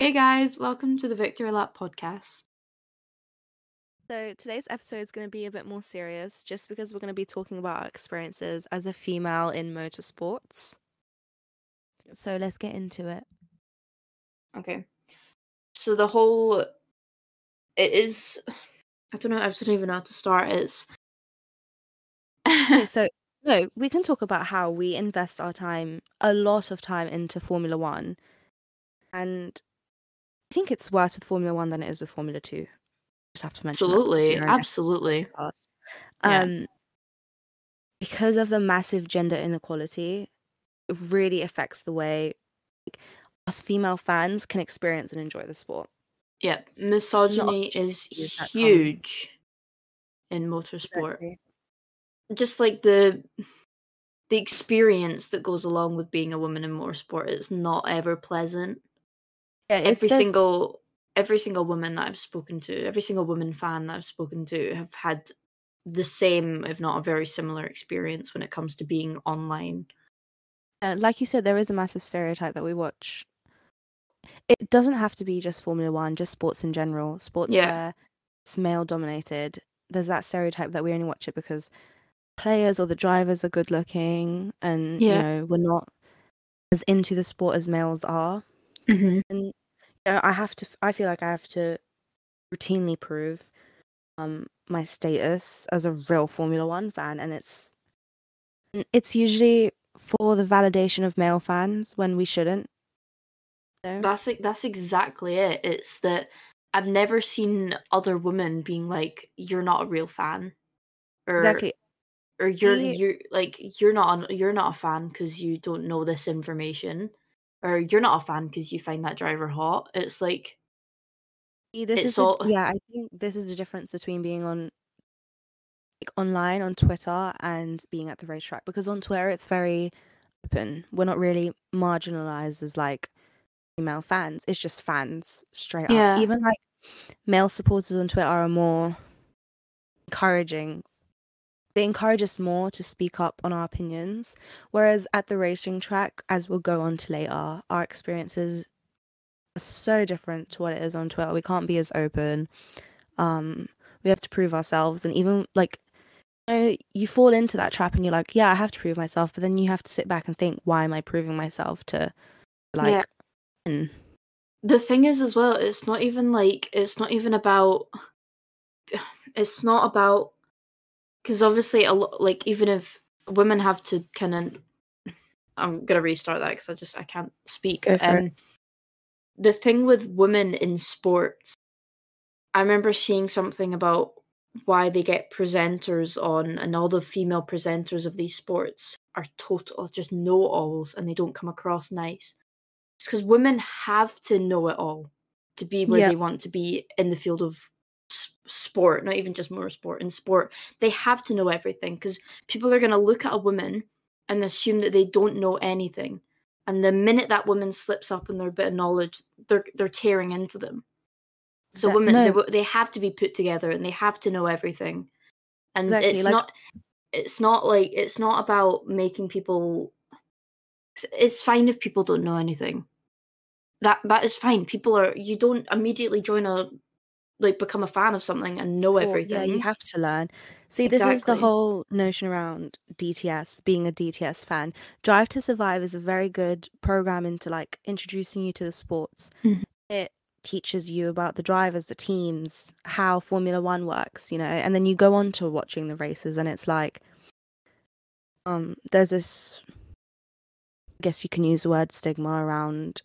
Hey guys, welcome to the Victory Lap podcast. So today's episode is going to be a bit more serious just because we're going to be talking about our experiences as a female in motorsports. So let's get into it. Okay. So the whole... It is... I don't know, I just don't even know how to start. It's... Okay, so, no, we can talk about how we invest our time, a lot of time, into Formula One. And... I think it's worse with Formula One than it is with Formula Two. Just have to mention absolutely. Yeah. Because of the massive gender inequality, it really affects the way us female fans can experience and enjoy the sport. Yeah, misogyny is huge in motorsport. Exactly. Just like the experience that goes along with being a woman in motorsport, it's not ever pleasant. Yeah, every single woman that I've spoken to, every single woman fan that I've spoken to have had the same, if not a very similar experience when it comes to being online. Like you said, there is a massive stereotype that we watch. It doesn't have to be just Formula One, just sports in general. Sports where it's male dominated. There's that stereotype that we only watch it because players or the drivers are good looking and you know, we're not as into the sport as males are. Mm-hmm. And you know, I feel like I have to routinely prove my status as a real Formula One fan, and it's usually for the validation of male fans when we shouldn't. So. That's exactly it. It's that I've never seen other women being like, "You're not a real fan," or exactly, or you're not a fan because you don't know this information. Or you're not a fan because you find that driver hot. It's like... I think this is the difference between being online, on Twitter, and being at the racetrack. Because on Twitter, it's very open. We're not really marginalised as, female fans. It's just fans, straight up. Even, male supporters on Twitter are more encouraging. They encourage us more to speak up on our opinions, whereas at the racing track, as we'll go on to later, our experiences are so different to what it is on Twitter. We can't be as open. We have to prove ourselves, and even you fall into that trap, and you're like, "Yeah, I have to prove myself," but then you have to sit back and think, "Why am I proving myself to win?" The thing is, as well, it's not about. Because obviously, a lot, even if women have to kind of... I'm going to restart that because I can't speak. The thing with women in sports, I remember seeing something about why they get presenters on, and all the female presenters of these sports are total, just know-alls, and they don't come across nice. It's because women have to know it all to be where they want to be in the field of sport, not even just motorsport. In sport, they have to know everything because people are going to look at a woman and assume that they don't know anything. And the minute that woman slips up in their bit of knowledge, they're tearing into them. So women, they have to be put together and they have to know everything. And it's not about making people. It's fine if people don't know anything. That is fine. You don't immediately join a. Become a fan of something and know everything. Yeah, you have to learn. See, This is the whole notion around DTS, being a DTS fan. Drive to Survive is a very good program into, introducing you to the sports. Mm-hmm. It teaches you about the drivers, the teams, how Formula One works, and then you go on to watching the races, and it's there's this, I guess you can use the word stigma around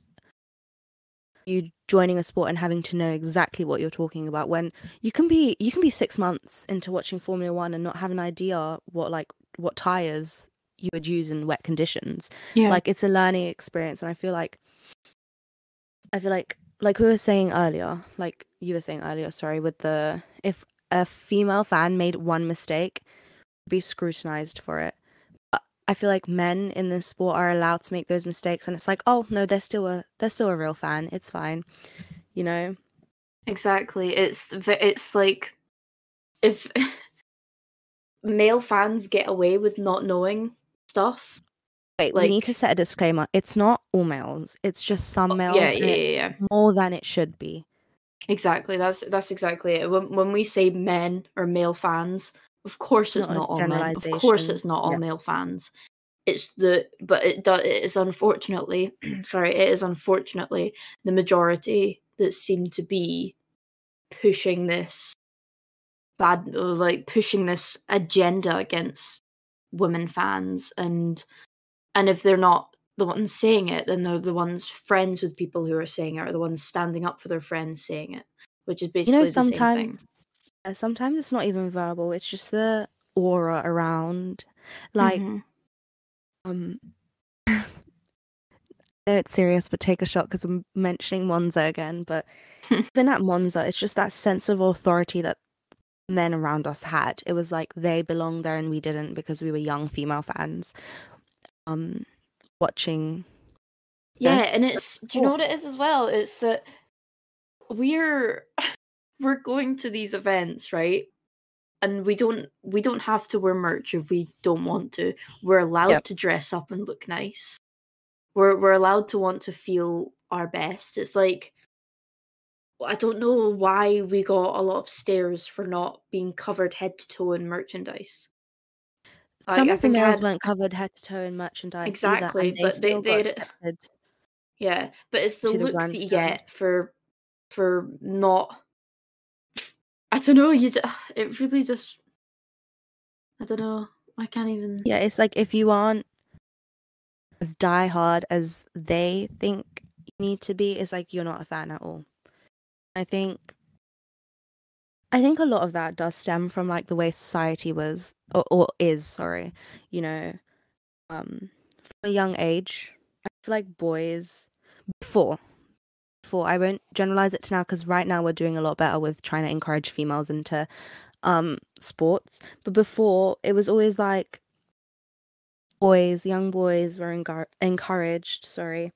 you joining a sport and having to know exactly what you're talking about, when you can be 6 months into watching Formula One and not have an idea what tires you would use in wet conditions. It's a learning experience, and I feel like we were saying earlier, with the, if a female fan made one mistake, be scrutinized for it. I feel like men in this sport are allowed to make those mistakes, and it's like, oh no, they're still a real fan. It's fine, Exactly. It's like if male fans get away with not knowing stuff, Wait, like, we need to set a disclaimer. It's not all males. It's just some males. More than it should be. Exactly. That's exactly it. When we say men or male fans, of course it's not all men. Of course it's not all male fans. It is unfortunately the majority that seem to be pushing this pushing this agenda against women fans, and if they're not the ones saying it, then they're the ones friends with people who are saying it, or the ones standing up for their friends saying it, which is basically the same thing. Sometimes it's not even verbal; it's just the aura around, like. Mm-hmm. It's serious, but take a shot because I'm mentioning Monza again. But even at Monza, it's just that sense of authority that men around us had. It was like they belonged there and we didn't because we were young female fans, watching. Yeah, and it's do you know what it is as well? It's that we're going to these events, right? And we don't have to wear merch if we don't want to. We're allowed to dress up and look nice. We're allowed to want to feel our best. It's like, I don't know why we got a lot of stares for not being covered head to toe in merchandise. Some of the males weren't covered head to toe in merchandise. Exactly, either, but they accepted. Yeah, but it's the looks that you get for not. I don't know, it really just, I don't know, I can't even... Yeah, it's like if you aren't as diehard as they think you need to be, it's like you're not a fan at all. I think a lot of that does stem from like the way society was, or is, sorry, you know, from a young age. I feel like boys, before I won't generalize it to now, because right now we're doing a lot better with trying to encourage females into sports, but before it was always like young boys were encouraged to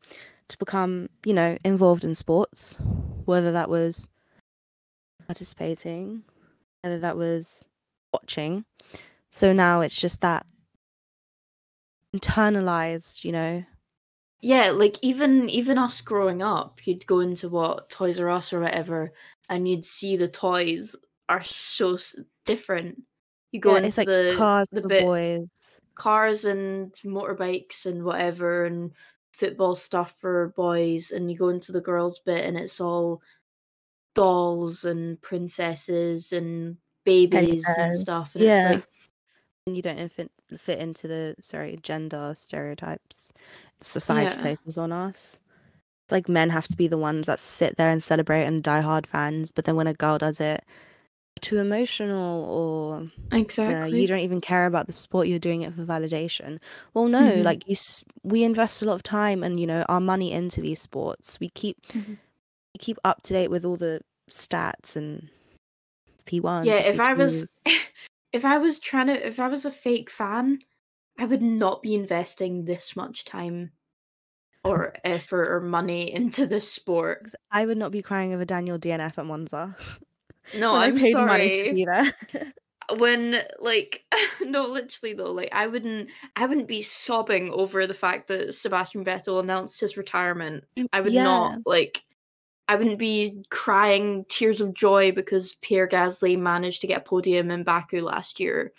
become, you know, involved in sports, whether that was participating, whether that was watching. So now it's just that internalized, you know. Yeah, like even us growing up, you'd go into what Toys R Us or whatever, and you'd see the toys are so different. You go into like the cars, the boys, cars and motorbikes and whatever, and football stuff for boys, and you go into the girls' bit, and it's all dolls and princesses and babies and stuff. And it's like, you don't fit into the gender stereotypes society places on us. It's like men have to be the ones that sit there and celebrate and die hard fans, but then when a girl does it, too emotional, or exactly, you know, you don't even care about the sport, you're doing it for validation. Well, no, mm-hmm. Like we invest a lot of time and, you know, our money into these sports. We keep we keep up to date with all the stats and P1s. Yeah, if I was if I was a fake fan, I would not be investing this much time or effort or money into this sport. I would not be crying over Daniel DNF at Monza. No, I'm paid sorry. Money to be there. When, like, no, literally though, like, I wouldn't be sobbing over the fact that Sebastian Vettel announced his retirement. I would not, like, I wouldn't be crying tears of joy because Pierre Gasly managed to get a podium in Baku last year,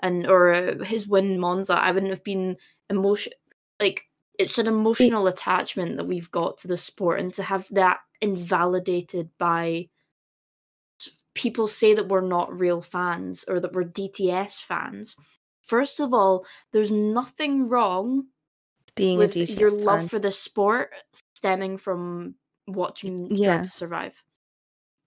or his win Monza. I wouldn't have been it's an emotional attachment that we've got to the sport, and to have that invalidated by people say that we're not real fans or that we're DTS fans. First of all, there's nothing wrong being with your love for the sport stemming from watching Drive to Survive.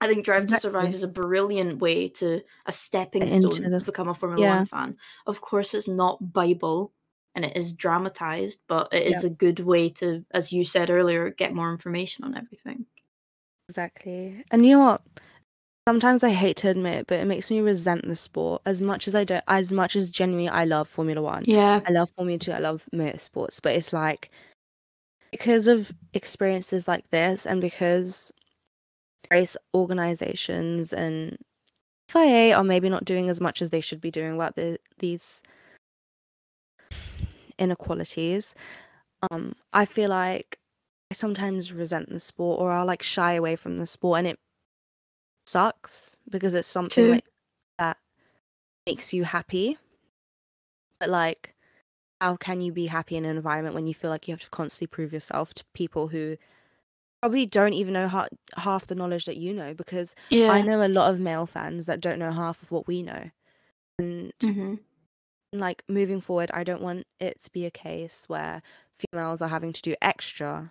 I think Drive to Survive is a brilliant way to a stepping stone to become a Formula One fan. Of course, it's not Bible and it is dramatized, but it is a good way to, as you said earlier, get more information on everything. Exactly. And you know what? Sometimes I hate to admit it, but it makes me resent the sport as much as genuinely I love Formula One. Yeah. I love Formula Two. I love motorsports, but it's like, because of experiences like this, and because race organizations and FIA are maybe not doing as much as they should be doing about these inequalities. I feel like I sometimes resent the sport, or I'll like shy away from the sport, and it sucks because it's something like that makes you happy. But like, how can you be happy in an environment when you feel like you have to constantly prove yourself to people who probably don't even know half the knowledge that you know? Because I know a lot of male fans that don't know half of what we know. And like, moving forward, I don't want it to be a case where females are having to do extra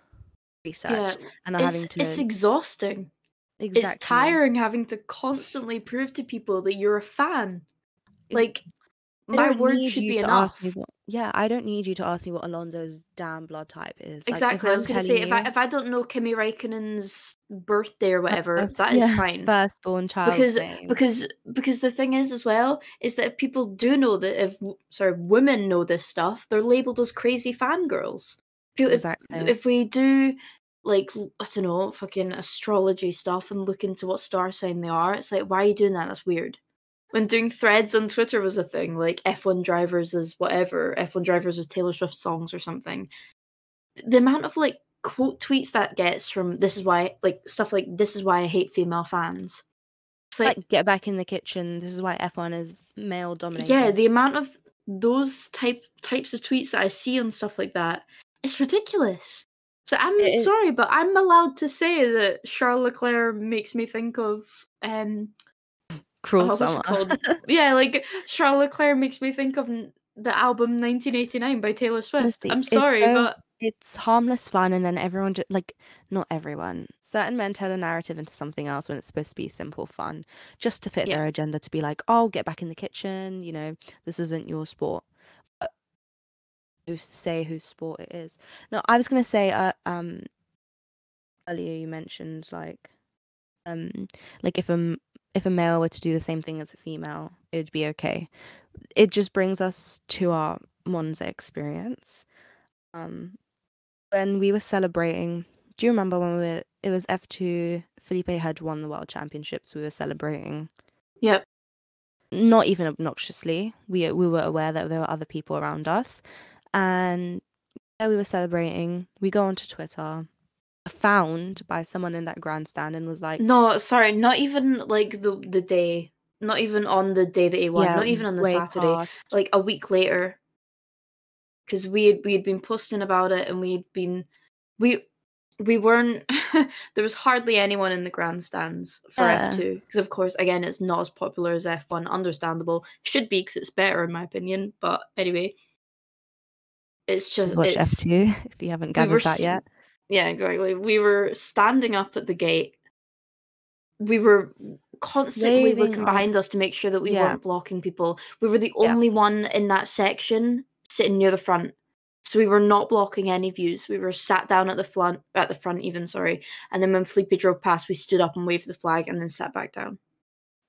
research and are having to. It's exhausting. Exactly. It's tiring having to constantly prove to people that you're a fan. Like, my word should be enough. I don't need you to ask me what Alonso's damn blood type is. Exactly. Like, I was going to say, if I don't know Kimi Räikkönen's birthday or whatever, that is fine. Firstborn child. Because the thing is as well is that if people do know that, if women know this stuff, they're labelled as crazy fangirls. Exactly. If we do, like, I don't know, fucking astrology stuff and look into what star sign they are, it's like, why are you doing that? That's weird. When doing threads on Twitter was a thing, like F1 drivers is whatever, F1 drivers is Taylor Swift songs or something. The amount of like quote tweets that gets from this is why I hate female fans. It's like get back in the kitchen. This is why F1 is male dominated. Yeah, the amount of those types of tweets that I see and stuff like that, it's ridiculous. So I'm sorry, but I'm allowed to say that Charles Leclerc makes me think of Cruel Summer. Yeah, like Charles Leclerc makes me think of the album 1989 by Taylor Swift. Honestly, I'm sorry, but it's harmless fun, and then everyone just like, not everyone, certain men turn a narrative into something else when it's supposed to be simple fun, just to fit their agenda, to be like, oh, get back in the kitchen, you know, this isn't your sport. But who's to say whose sport it is? No, I was gonna say earlier you mentioned like if a male were to do the same thing as a female, it would be okay. It just brings us to our Monza experience. When we were celebrating, do you remember when it was F2, Felipe had won the World Championships, we were celebrating. Yep. Not even obnoxiously. We were aware that there were other people around us. And we were celebrating. We go onto Twitter, found by someone in that grandstand, and was like, no, sorry, not even like the day, not even on the day that he won, not even on the Saturday, past. Like a week later, because we had been posting about it, and we weren't there was hardly anyone in the grandstands for F2, because of course, again, it's not as popular as F1, understandable, should be, because it's better in my opinion, but anyway, it's just watch F2 if you haven't gathered that yet. Yeah, exactly. We were standing up at the gate. We were constantly looking behind us to make sure that we weren't blocking people. We were the only one in that section sitting near the front. So we were not blocking any views. We were sat down at the front, and then when Felipe drove past, we stood up and waved the flag and then sat back down.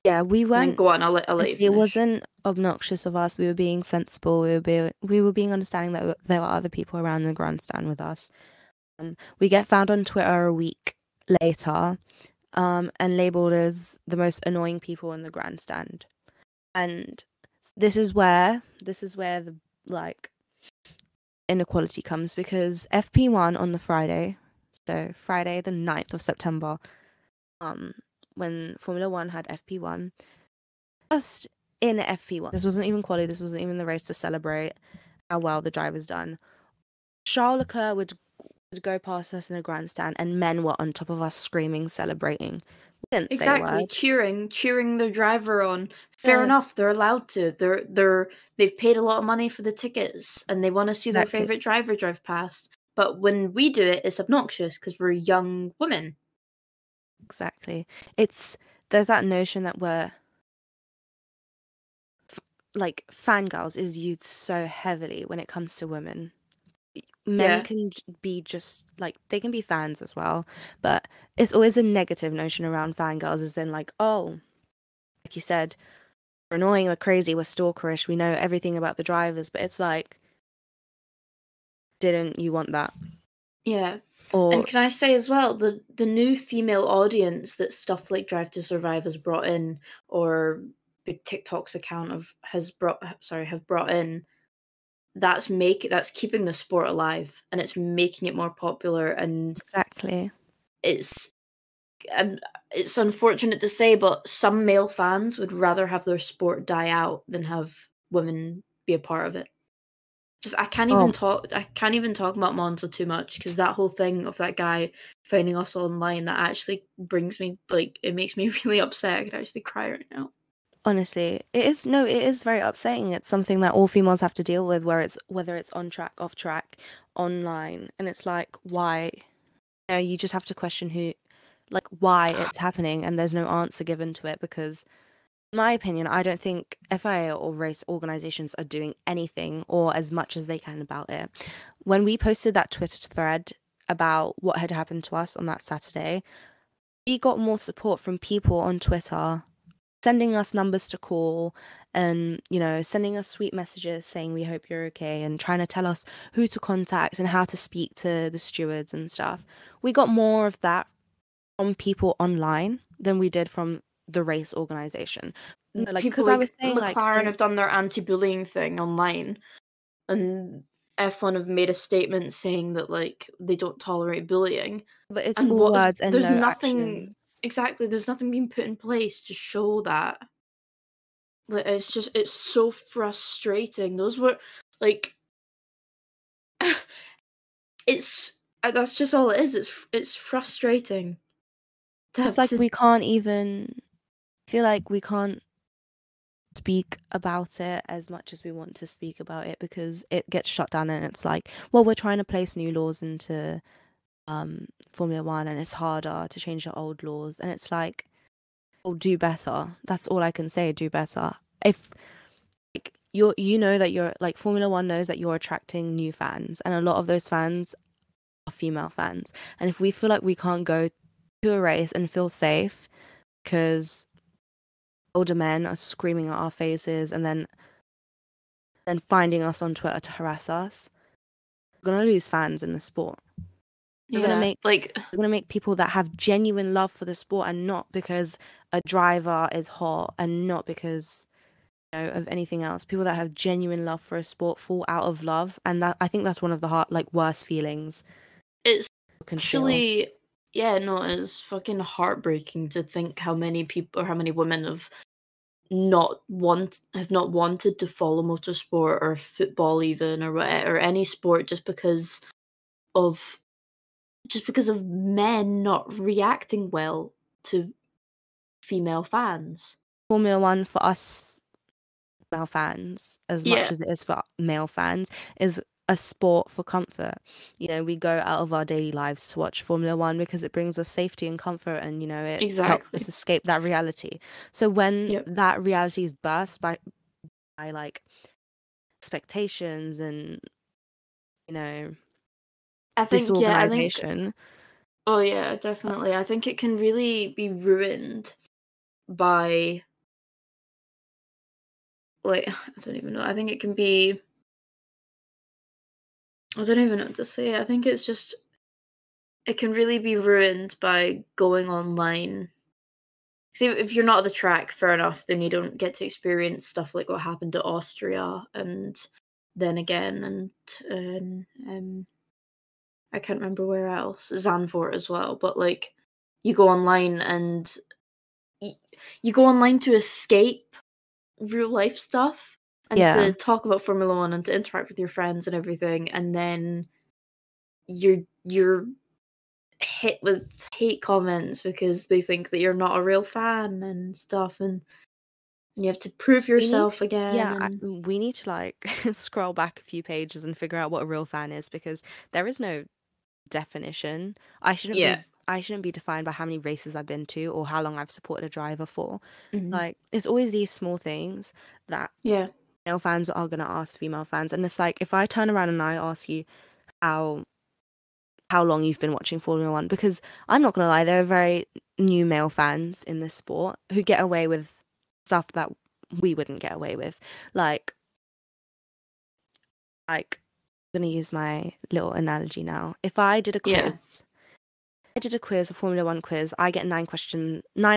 Yeah, we weren't. Then go on, I'll let you finish. It wasn't obnoxious of us. We were being sensible. We were being understanding that there were other people around the grandstand with us. We get found on Twitter a week later, and labelled as the most annoying people in the grandstand. And this is where the like inequality comes, because FP1 on the Friday, so Friday the 9th of September, when Formula One had FP1, just in FP1. This wasn't even quali. This wasn't even the race to celebrate how well the driver's done. Charles Leclerc would go past us in a grandstand, and men were on top of us screaming, celebrating. Exactly, cheering their driver on. Fair enough, they're allowed to. They've paid a lot of money for the tickets, and they want to see their favorite driver drive past. But when we do it, it's obnoxious because we're young women. Exactly, there's that notion that we're like fangirls is used so heavily when it comes to women. Men can be just like, they can be fans as well, but it's always a negative notion around fangirls, as in like, oh, like you said, we're annoying, we're crazy, we're stalkerish, we know everything about the drivers. But it's like, didn't you want that? Yeah. Or, and can I say as well, the new female audience that stuff like Drive to Survive has brought in, or Big TikTok's account of has brought in, that's keeping the sport alive, and it's making it more popular. And exactly, it's unfortunate to say, but some male fans would rather have their sport die out than have women be a part of it. Just I can't even talk about Monza too much, because that whole thing of that guy finding us online, that actually brings me, like, it makes me really upset. I could actually cry right now. Honestly, it is very upsetting. It's something that all females have to deal with, whether it's on track, off track, online, and it's like, why? You know, you just have to question why it's happening, and there's no answer given to it, because in my opinion, I don't think FIA or race organizations are doing anything or as much as they can about it. When we posted that Twitter thread about what had happened to us on that Saturday, we got more support from people on Twitter sending us numbers to call and, you know, sending us sweet messages saying we hope you're okay, and trying to tell us who to contact and how to speak to the stewards and stuff. We got more of that from people online than we did from the race organization. Like, because I was saying, McLaren have done their anti-bullying thing online, and F1 have made a statement saying that, like, they don't tolerate bullying. But it's all words and there's nothing. Actions. Exactly, there's nothing being put in place to show that. Like, it's so frustrating. Those were, like, that's just all it is. It's frustrating. It's like we can't even feel like we can't speak about it as much as we want to speak about it, because it gets shut down, and it's like, well, we're trying to place new laws into Formula One, and it's harder to change the old laws, and it's like, oh, do better. That's all I can say. Do better. If like you're like, Formula One knows that you're attracting new fans, and a lot of those fans are female fans, and if we feel like we can't go to a race and feel safe because older men are screaming at our faces and then finding us on Twitter to harass us, we're gonna lose fans in the sport. We're gonna make people that have genuine love for the sport, and not because a driver is hot, and not because, you know, of anything else. People that have genuine love for a sport fall out of love, and that, I think, that's one of the worst feelings. It's actually. Yeah, no, it's fucking heartbreaking to think how many women have not wanted to follow motorsport or football even, or any sport, just because of men not reacting well to female fans. Formula One for us male fans, as much as it is for male fans, is a sport for comfort. You know, we go out of our daily lives to watch Formula One because it brings us safety and comfort, and, you know, it helps us escape that reality. So when that reality is burst by like expectations and, you know, disorganization. Definitely. I think it can really be ruined by, like, I don't even know. I think it can be. I don't even know what to say. I think it's just, it can really be ruined by going online. See, if you're not at the track, fair enough, then you don't get to experience stuff like what happened to Austria, and then again, and I can't remember where else, Zandvoort as well. But, like, you go online, and you go online to escape real life stuff. And to talk about Formula One and to interact with your friends and everything, and then you're hit with hate comments because they think that you're not a real fan and stuff, and you have to prove yourself again. Yeah, we need to, like, scroll back a few pages and figure out what a real fan is, because there is no definition. I shouldn't be defined by how many races I've been to or how long I've supported a driver for. Mm-hmm. Like, it's always these small things that male fans are going to ask female fans, and it's like, if I turn around and I ask you how long you've been watching Formula One, because I'm not going to lie, there are very new male fans in this sport who get away with stuff that we wouldn't get away with. Like I'm going to use my little analogy now. If I did a quiz, a Formula One quiz, I get 9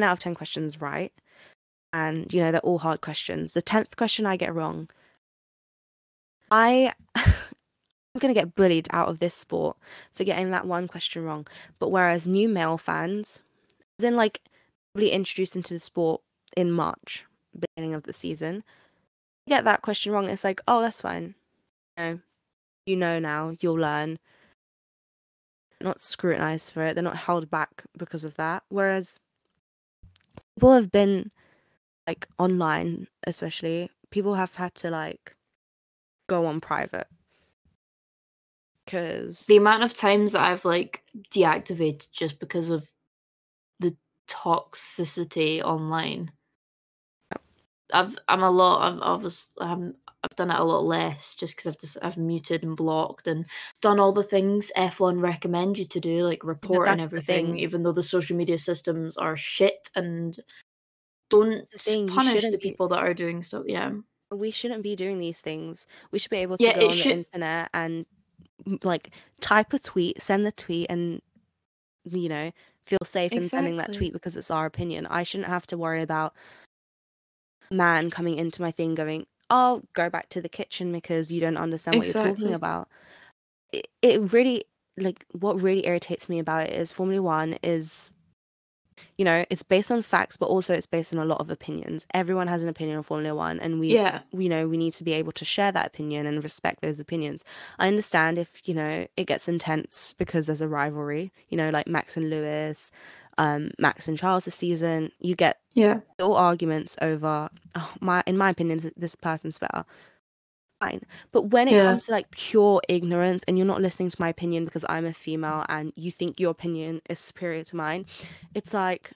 out of 10 questions right. And, you know, they're all hard questions. The 10th question I get wrong. I'm going to get bullied out of this sport for getting that one question wrong. But whereas new male fans, as in like probably introduced into the sport in March, beginning of the season, get that question wrong. It's like, oh, that's fine. You know now, you'll learn. They're not scrutinized for it. They're not held back because of that. Whereas people have been like online, especially people have had to like go on private because the amount of times that I've like deactivated just because of the toxicity online. I've done it a lot less just because I've muted and blocked and done all the things F1 recommends you to do, like report and everything, even though the social media systems are shit and don't punish the people that are doing stuff. Yeah, we shouldn't be doing these things. We should be able to go on the internet and like type a tweet, send the tweet, and you know, feel safe in sending that tweet because it's our opinion. I shouldn't have to worry about man coming into my thing going, "Oh, go back to the kitchen because you don't understand what you're talking about." It really, like, what really irritates me about it is Formula One is, you know, it's based on facts, but also it's based on a lot of opinions. Everyone has an opinion on Formula One, and we need to be able to share that opinion and respect those opinions. I understand if, you know, it gets intense because there's a rivalry, you know, like Max and Lewis, Max and Charles this season. You get little arguments over, in my opinion, this person's better. Fine. But when it comes to like pure ignorance and you're not listening to my opinion because I'm a female and you think your opinion is superior to mine, it's like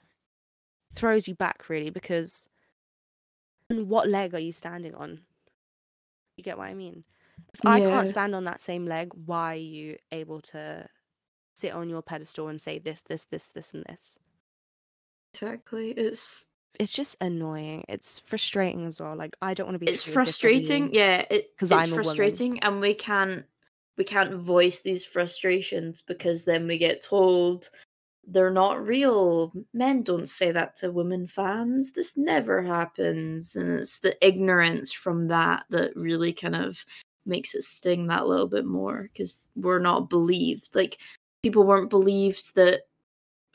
throws you back really, because what leg are you standing on? You get what I mean? If I can't stand on that same leg, why are you able to sit on your pedestal and say this and this? Exactly. It's just annoying. It's frustrating as well. Like, I don't want to be. It's frustrating, because I'm frustrating, a woman. And we can't voice these frustrations because then we get told they're not real. Men don't say that to women fans. This never happens, and it's the ignorance from that really kind of makes it sting that little bit more because we're not believed. Like, people weren't believed that.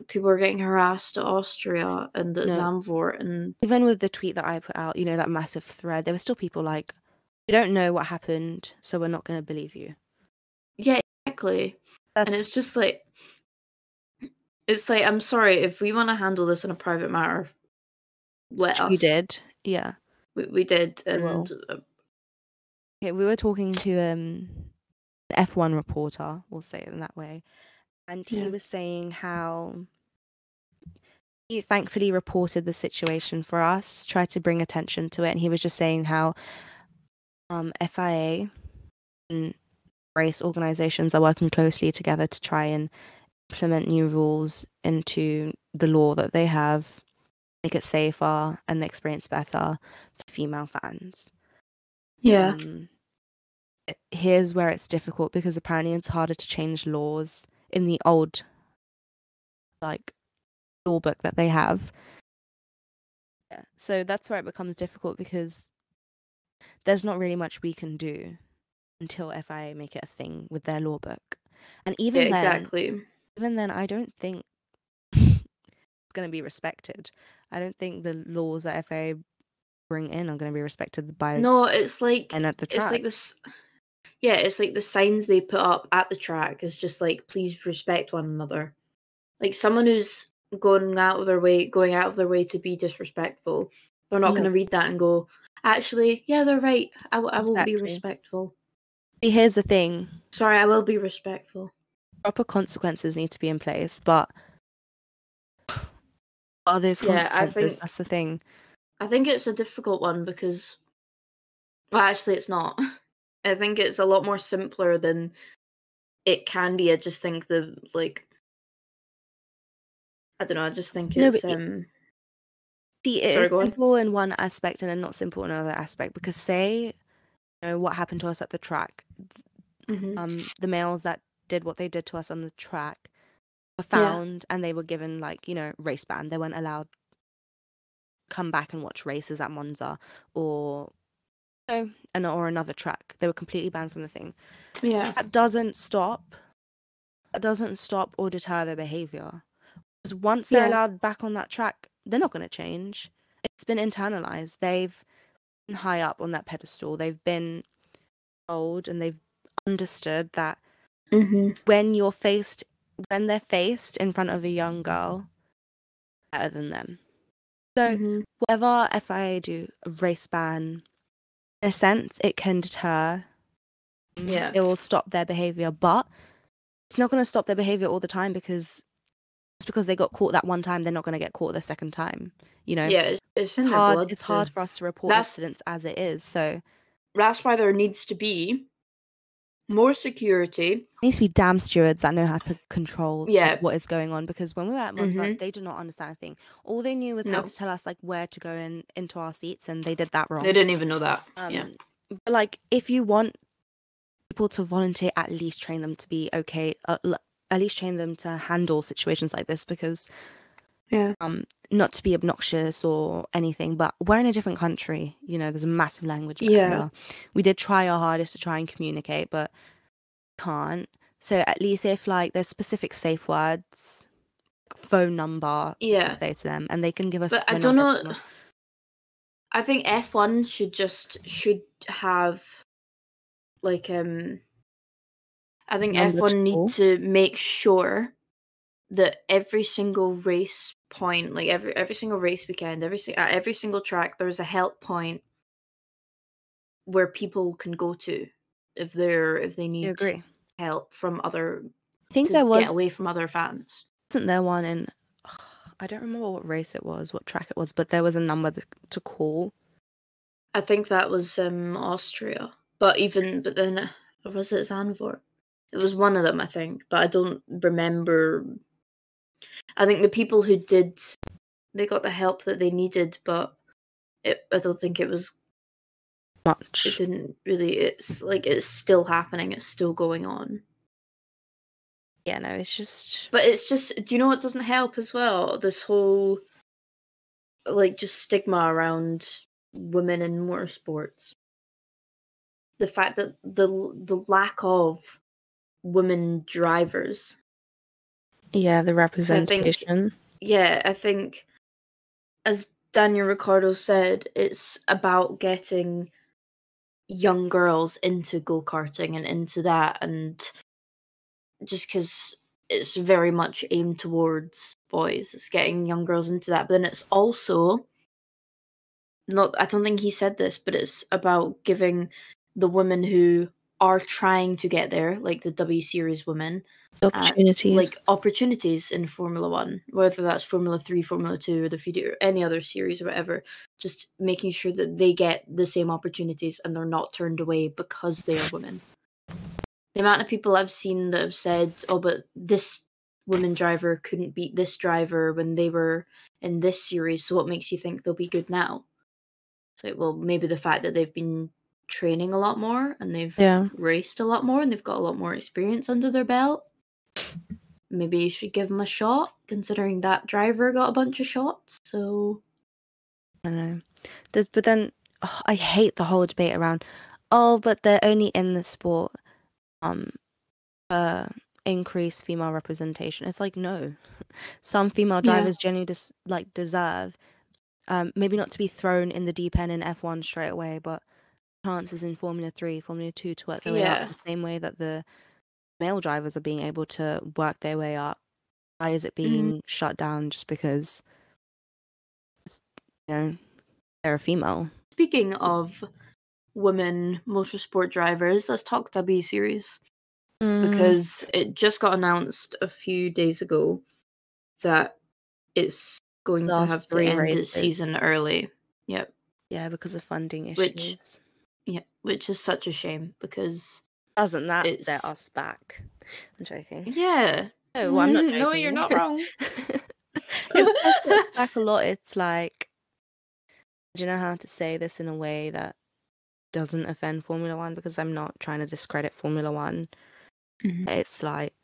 People are getting harassed at Austria and at Zandvoort, and even with the tweet that I put out, you know, that massive thread, there were still people like, "You don't know what happened, so we're not going to believe you." Yeah, exactly. And it's just like, I'm sorry, if we want to handle this in a private matter, let us. We did, yeah. We did, and we were talking to an F1 reporter. We'll say it in that way. And he was saying how he thankfully reported the situation for us, tried to bring attention to it. And he was just saying how FIA and race organisations are working closely together to try and implement new rules into the law that they have, make it safer and the experience better for female fans. Yeah. Here's where it's difficult, because apparently it's harder to change laws in the old like law book that they have. Yeah. So that's where it becomes difficult, because there's not really much we can do until FIA make it a thing with their law book. And even then I don't think it's gonna be respected. I don't think the laws that FIA bring in are gonna be respected by at the track. It's like this. Yeah, it's like the signs they put up at the track is just like, please respect one another. Like, someone who's going out of their way to be disrespectful, they're not going to read that and go, actually, yeah, they're right. I will be respectful. See, here's the thing. Sorry, I will be respectful. Proper consequences need to be in place, but are those consequences? Yeah, that's the thing. I think it's a difficult one because, well, actually, it's not. I think it's a lot more simpler than it can be. I just think I don't know. I just think it's... It is simple in one aspect and then not simple in another aspect. Because say, you know, what happened to us at the track. Mm-hmm. The males that did what they did to us on the track were found and they were given, like, you know, race ban. They weren't allowed come back and watch races at Monza or or another track. They were completely banned from the thing. Yeah. That doesn't stop or deter their behavior. Because once they're allowed back on that track, they're not going to change. It's been internalized. They've been high up on that pedestal. They've been old, and they've understood that when they're faced in front of a young girl, better than them. So whatever FIA do, a race ban, in a sense, it can deter. Yeah, it will stop their behavior, but it's not going to stop their behavior all the time, because just because they got caught that one time, they're not going to get caught the second time. You know, it's hard. Blood, it's hard for us to report incidents as it is. So that's why there needs to be more security. There needs to be damn stewards that know how to control what is going on, because when we were at Monza, they did not understand a thing. All they knew was how to tell us like where to go into our seats, and they did that wrong. They didn't even know that. But like, if you want people to volunteer, at least train them to be okay. At least train them to handle situations like this, because not to be obnoxious or anything, but we're in a different country, you know, there's a massive language barrier. We did try our hardest to try and communicate, but can't. So at least if like there's specific safe words, phone number, say to them, and they can give us. But I don't know, I think F1 should have like I think F1 need to make sure that every single race point, like every single race weekend, every single track, there's a help point where people can go to if they need help from other. I think there was, get away from other fans. Wasn't there one in? I don't remember what race it was, what track it was, but there was a number to call. I think that was Austria, but then, or was it Zandvoort? It was one of them, I think, but I don't remember. I think the people who did, they got the help that they needed, but I don't think it was much. It didn't really, it's like, it's still happening, it's still going on. Yeah, no, it's just... But it's just, do you know what doesn't help as well? This whole, like, just stigma around women in motorsports. The fact that the lack of women drivers. Yeah, the representation. I think, as Daniel Ricciardo said, it's about getting young girls into go-karting and into that, and just because it's very much aimed towards boys, it's getting young girls into that. But then it's also, I don't think he said this, but it's about giving the women who are trying to get there, like the W Series women, opportunities in Formula One, whether that's Formula 3, Formula 2, or the FIA, or any other series or whatever, just making sure that they get the same opportunities and they're not turned away because they are women. The amount of people I've seen that have said, oh, but this woman driver couldn't beat this driver when they were in this series, so what makes you think they'll be good now? It's like, well, maybe the fact that they've been training a lot more and they've raced a lot more and they've got a lot more experience under their belt. Maybe you should give them a shot, considering that driver got a bunch of shots. So I don't know. I hate the whole debate around, oh, but they're only in the sport increase female representation. It's like, no, some female drivers genuinely deserve maybe not to be thrown in the deep end in F1 straight away, but chances in Formula 3, Formula 2 to work their way up, the same way that the male drivers are being able to work their way up. Why is it being shut down just because, you know, they're a female? Speaking of women motorsport drivers, let's talk W Series, because it just got announced a few days ago that it's going to have to end its season early. Yep. Yeah, because of funding issues. Which is such a shame, because doesn't that set us back? I'm joking. Yeah. No, well, I'm not joking. No, you're not wrong. It's back a lot. It's like, do you know how to say this in a way that doesn't offend Formula One? Because I'm not trying to discredit Formula One. Mm-hmm. It's like,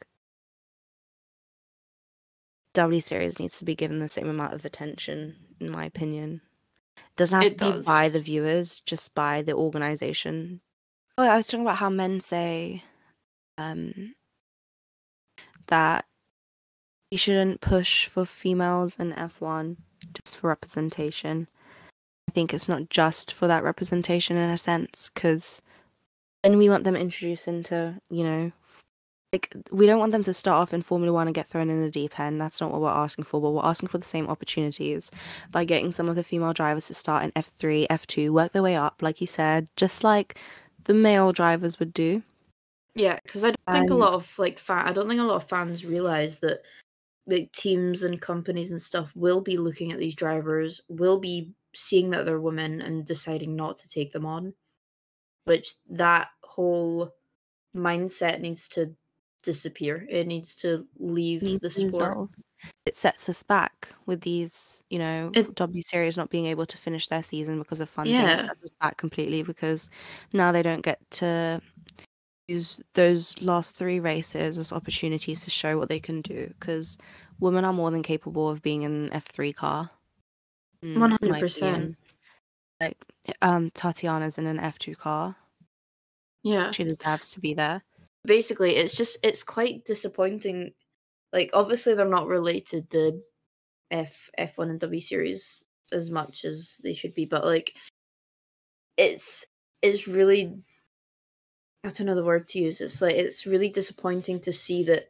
W Series needs to be given the same amount of attention, in my opinion. Doesn't have to be by the viewers, just by the organization. Oh, I was talking about how men say that you shouldn't push for females in F1 just for representation. I think it's not just for that representation in a sense, because then we want them introduced into, you know, like, we don't want them to start off in Formula One and get thrown in the deep end. That's not what we're asking for, but we're asking for the same opportunities by getting some of the female drivers to start in F3, F2, work their way up, like you said, just like the male drivers would do. Yeah, because I don't think a lot of fans realize that like teams and companies and stuff will be looking at these drivers, will be seeing that they're women and deciding not to take them on, which that whole mindset needs to disappear. It needs to leave the sport. It sets us back with these, you know, W Series not being able to finish their season because of funding. Yeah. It sets us back completely because now they don't get to use those last three races as opportunities to show what they can do, because women are more than capable of being in an F3 car. 100%. Like, Tatiana's in an F2 car. Yeah. She deserves to be there. Basically, it's quite disappointing. Like, obviously, they're not related, the F1 and W Series, as much as they should be, but, like, it's really, I don't know the word to use. It's like, it's really disappointing to see that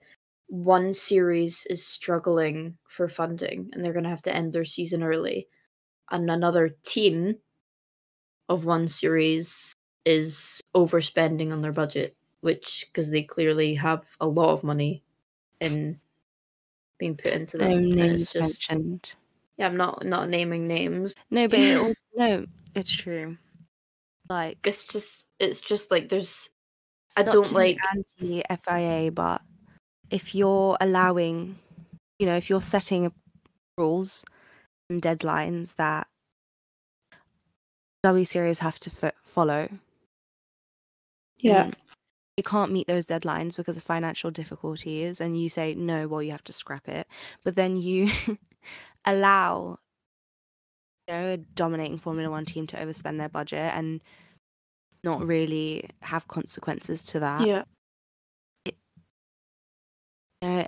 one series is struggling for funding and they're going to have to end their season early, and another team of one series is overspending on their budget, which, because they clearly have a lot of money in being put into them. Names just mentioned. Yeah, I'm not naming names. No, but it's true. Like, it's just like there's, I don't like anti FIA, but if you're allowing, you know, if you're setting rules and deadlines that W Series have to follow, yeah, they can't meet those deadlines because of financial difficulties, and you say no, well, you have to scrap it, but then you allow, you know, a dominating Formula One team to overspend their budget and not really have consequences to that. Yeah.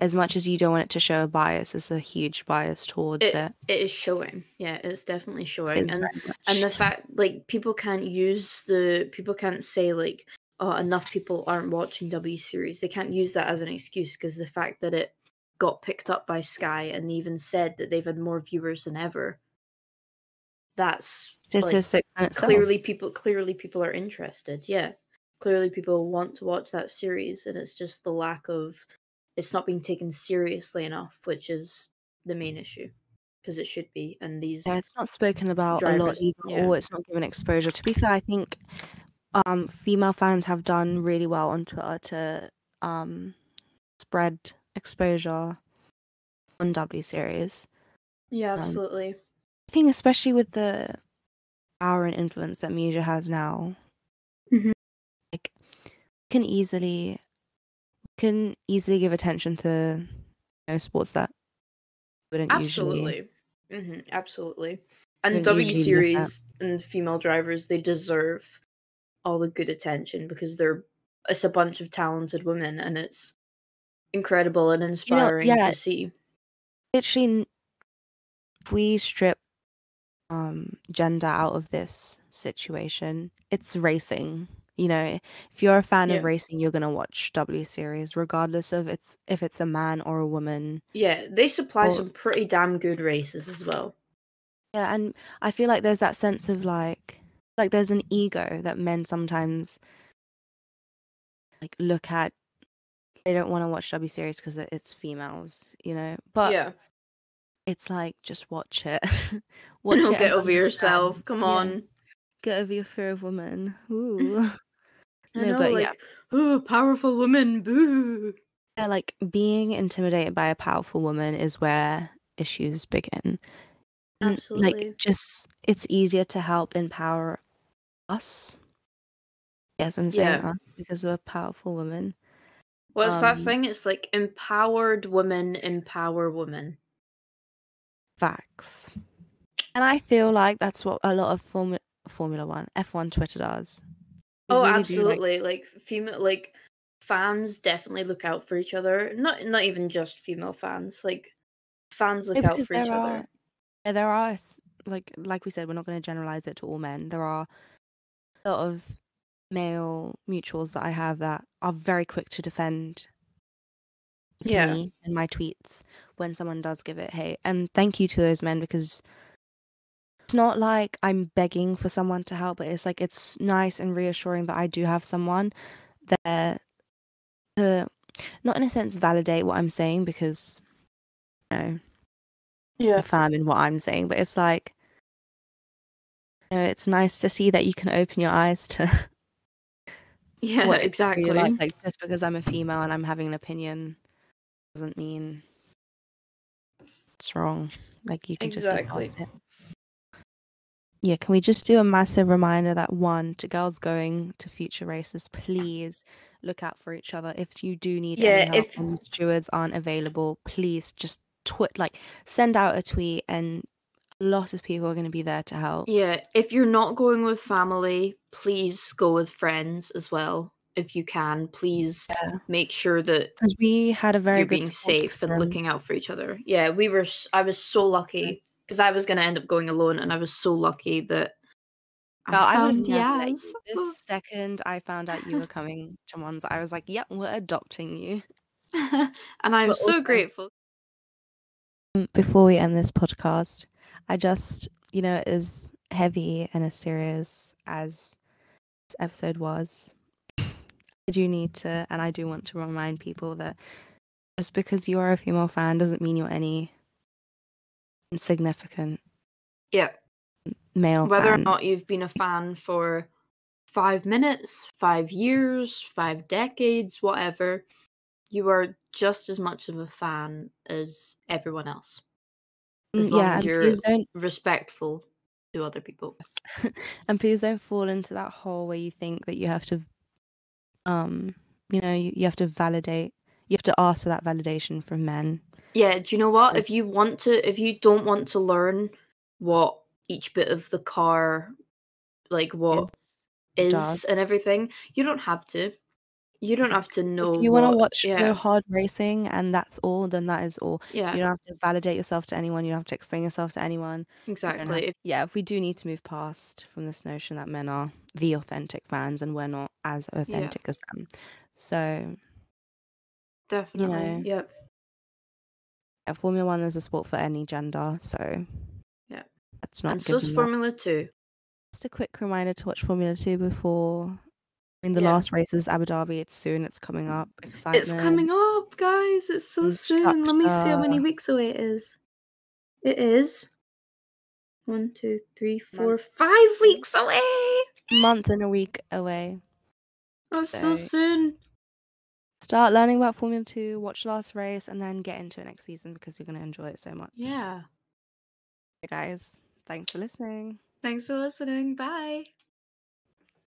As much as you don't want it to show a bias, it's a huge bias towards it. It is showing. Yeah, it's definitely showing. And the fact, like, people can't say, like, oh, enough people aren't watching W Series. They can't use that as an excuse, because the fact that it got picked up by Sky and even said that they've had more viewers than ever, that's statistics. Like, clearly people are interested. Yeah. Clearly people want to watch that series, and it's just the lack of, it's not being taken seriously enough, which is the main issue, because it should be. And it's not spoken about drivers, a lot either, yeah, or it's not given exposure. To be fair, I think female fans have done really well on Twitter to spread exposure on W Series. Yeah, absolutely. I think especially with the power and influence that media has now, mm-hmm, like, can easily give attention to, you know, sports that wouldn't absolutely usually. Mm-hmm, absolutely. And W Series and female drivers, they deserve all the good attention, because it's a bunch of talented women, and it's incredible and inspiring, you know, to see. Literally, if we strip gender out of this situation, it's racing. You know, if you're a fan of racing, you're gonna watch W Series, regardless of if it's a man or a woman. Yeah, they supply some pretty damn good races as well. Yeah, and I feel like there's that sense of like there's an ego that men sometimes like look at. They don't want to watch W Series because it's females, you know. But yeah, it's like, just watch it. Watch it. Get over yourself. Come on. Get over your fear of women. Ooh. Ooh, powerful women, boo. Yeah, like, being intimidated by a powerful woman is where issues begin. Absolutely. Like, just, it's easier to help empower us. Yes, I'm saying us, because we're powerful women. What's that thing? It's like, empowered women empower women. Facts. And I feel like that's what a lot of Formula One, F1 Twitter does. They really absolutely. Do, like female, like fans definitely look out for each other. Not even just female fans. Like fans look out for each other. There are, like we said, we're not going to generalize it to all men. There are a lot of male mutuals that I have that are very quick to defend me and my tweets when someone does give it hate. And thank you to those men, because it's not like I'm begging for someone to help, but it's like it's nice and reassuring that I do have someone there to, not in a sense, validate what I'm saying, because, you know, affirm in what I'm saying, but it's like, you know, it's nice to see that you can open your eyes to what exactly like just because I'm a female and I'm having an opinion doesn't mean it's wrong. Like you can just say, oh, yeah, can we just do a massive reminder that one, to girls going to future races, please look out for each other. If you do need any help and stewards aren't available, please just send out a tweet, and lots of people are going to be there to help. Yeah, if you're not going with family, please go with friends as well. If you can, please make sure that, because we had a very good safe and looking out for each other. Yeah, we were. I was so lucky because I was going to end up going alone, and I was so lucky that. The second I found out you were coming to Monza, I was like, "Yep, yeah, we're adopting you," and I'm so grateful. Before we end this podcast, I just, you know, as heavy and as serious as this episode was, I do need to, and I do want to remind people that just because you are a female fan doesn't mean you're any insignificant male fan. Whether or not you've been a fan for 5 minutes, 5 years, 5 decades, whatever, you are just as much of a fan as everyone else. As long as you're respectful to other people. And please don't fall into that hole where you think that you have to, you have to validate, you have to ask for that validation from men. Yeah, do you know what? If you want to, if you don't want to learn what each bit of the car, like what is and everything, you don't have to. You don't have to know. If you want to watch go hard racing and that's all, then that is all. Yeah. You don't have to validate yourself to anyone. You don't have to explain yourself to anyone. Exactly. If we do need to move past from this notion that men are the authentic fans and we're not as authentic as them. So definitely. You know, Formula One is a sport for any gender, so that's not. And so is Formula 2. Just a quick reminder to watch Formula 2 before. I mean, the last race is Abu Dhabi. It's soon. It's coming up. Excitement. It's coming up, guys. It's so soon. Let me see how many weeks away it is. It is 5 weeks away. Month and a week away. Oh, it's so soon. Start learning about Formula 2, watch last race, and then get into it next season because you're going to enjoy it so much. Yeah. Hey, guys. Thanks for listening. Bye.